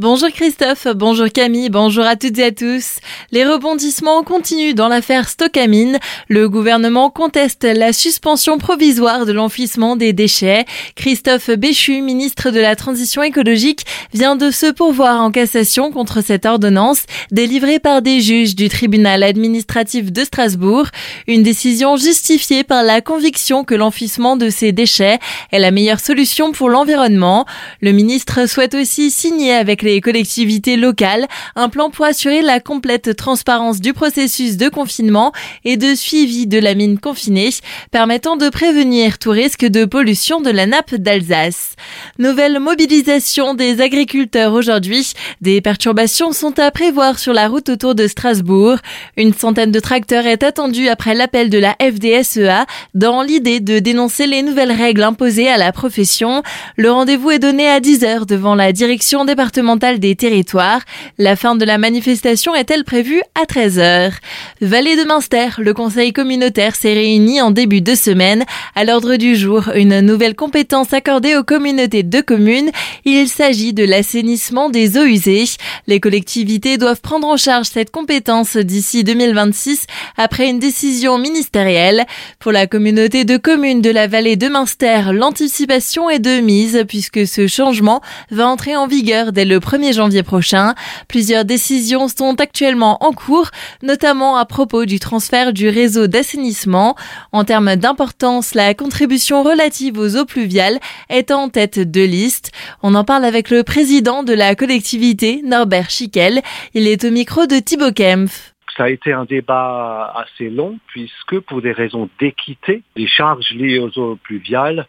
Bonjour Christophe, bonjour Camille, bonjour à toutes et à tous. Les rebondissements continuent dans l'affaire Stocamine. Le gouvernement conteste la suspension provisoire de l'enfouissement des déchets. Christophe Béchu, ministre de la Transition écologique, vient de se pourvoir en cassation contre cette ordonnance délivrée par des juges du tribunal administratif de Strasbourg. Une décision justifiée par la conviction que l'enfouissement de ces déchets est la meilleure solution pour l'environnement. Le ministre souhaite aussi signer avec les collectivités locales, un plan pour assurer la complète transparence du processus de confinement et de suivi de la mine confinée, permettant de prévenir tout risque de pollution de la nappe d'Alsace. Nouvelle mobilisation des agriculteurs aujourd'hui. Des perturbations sont à prévoir sur la route autour de Strasbourg. Une centaine de tracteurs est attendue après l'appel de la FDSEA dans l'idée de dénoncer les nouvelles règles imposées à la profession. Le rendez-vous est donné à 10h devant la direction départementale des territoires. La fin de la manifestation est-elle prévue à 13h. Vallée de Munster, le conseil communautaire s'est réuni en début de semaine. À l'ordre du jour, une nouvelle compétence accordée aux communautés de communes. Il s'agit de l'assainissement des eaux usées. Les collectivités doivent prendre en charge cette compétence d'ici 2026 après une décision ministérielle. Pour la communauté de communes de la Vallée de Munster, l'anticipation est de mise puisque ce changement va entrer en vigueur dès le 1er janvier prochain. Plusieurs décisions sont actuellement en cours, notamment à propos du transfert du réseau d'assainissement. En termes d'importance, la contribution relative aux eaux pluviales est en tête de liste. On en parle avec le président de la collectivité, Norbert Schickel. Il est au micro de Thibaut Kempf. Ça a été un débat assez long puisque pour des raisons d'équité, les charges liées aux eaux pluviales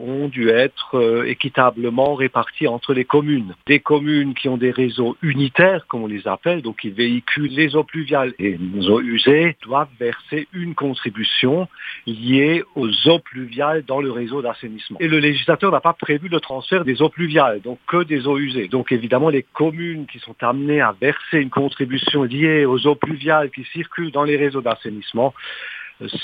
ont dû être équitablement répartis entre les communes. Des communes qui ont des réseaux unitaires, comme on les appelle, donc qui véhiculent les eaux pluviales et les eaux usées, doivent verser une contribution liée aux eaux pluviales dans le réseau d'assainissement. Et le législateur n'a pas prévu le transfert des eaux pluviales, donc que des eaux usées. Donc évidemment, les communes qui sont amenées à verser une contribution liée aux eaux pluviales qui circulent dans les réseaux d'assainissement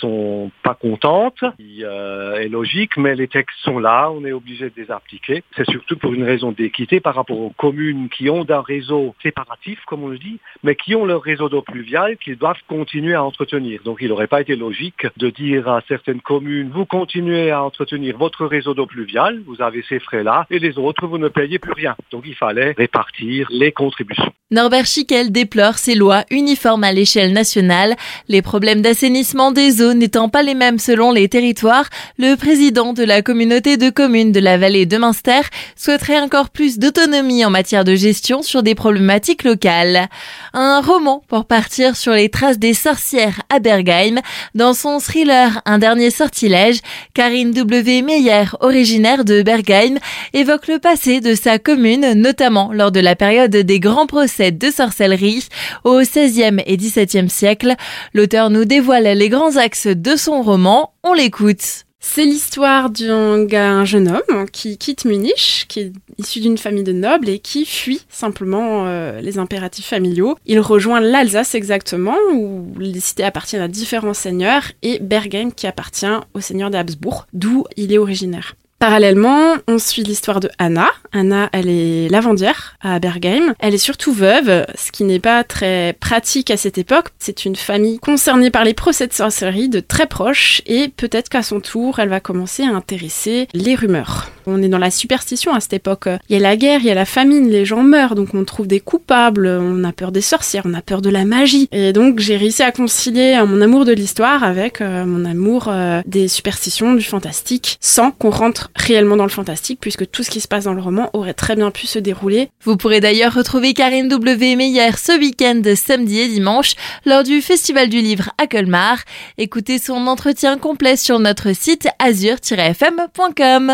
sont pas contentes, est logique, mais les textes sont là, on est obligé de les appliquer. C'est surtout pour une raison d'équité par rapport aux communes qui ont un réseau séparatif, comme on le dit, mais qui ont leur réseau d'eau pluviale qu'ils doivent continuer à entretenir. Donc il n'aurait pas été logique de dire à certaines communes, vous continuez à entretenir votre réseau d'eau pluviale, vous avez ces frais-là, et les autres, vous ne payez plus rien. Donc il fallait répartir les contributions. Norbert Schickel déplore ces lois uniformes à l'échelle nationale. Les problèmes d'assainissement des eaux n'étant pas les mêmes selon les territoires, le président de la communauté de communes de la Vallée de Munster souhaiterait encore plus d'autonomie en matière de gestion sur des problématiques locales. Un roman pour partir sur les traces des sorcières à Bergheim. Dans son thriller Un dernier sortilège, Karine W. Meyer, originaire de Bergheim, évoque le passé de sa commune, notamment lors de la période des grands procès de sorcellerie au XVIe et XVIIe siècle. L'auteur nous dévoile les grands axes de son roman. On l'écoute. C'est l'histoire d'un jeune homme qui quitte Munich, qui est issu d'une famille de nobles et qui fuit simplement les impératifs familiaux. Il rejoint l'Alsace exactement, où les cités appartiennent à différents seigneurs, et Bergheim qui appartient au seigneur d'Habsbourg, d'où il est originaire. Parallèlement, on suit l'histoire de Anna. Anna, elle est lavandière à Bergheim. Elle est surtout veuve, ce qui n'est pas très pratique à cette époque. C'est une famille concernée par les procès de sorcellerie de très proche et peut-être qu'à son tour, elle va commencer à intéresser les rumeurs. On est dans la superstition à cette époque. Il y a la guerre, il y a la famine, les gens meurent, donc on trouve des coupables, on a peur des sorcières, on a peur de la magie. Et donc j'ai réussi à concilier mon amour de l'histoire avec mon amour des superstitions, du fantastique, sans qu'on rentre réellement dans le fantastique, puisque tout ce qui se passe dans le roman aurait très bien pu se dérouler. Vous pourrez d'ailleurs retrouver Karine W. Meyer ce week-end, samedi et dimanche, lors du Festival du Livre à Colmar. Écoutez son entretien complet sur notre site azur-fm.com.